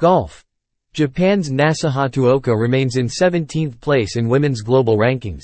Golf. Japan's Nasa Hataoka remains in 17th place in women's global rankings.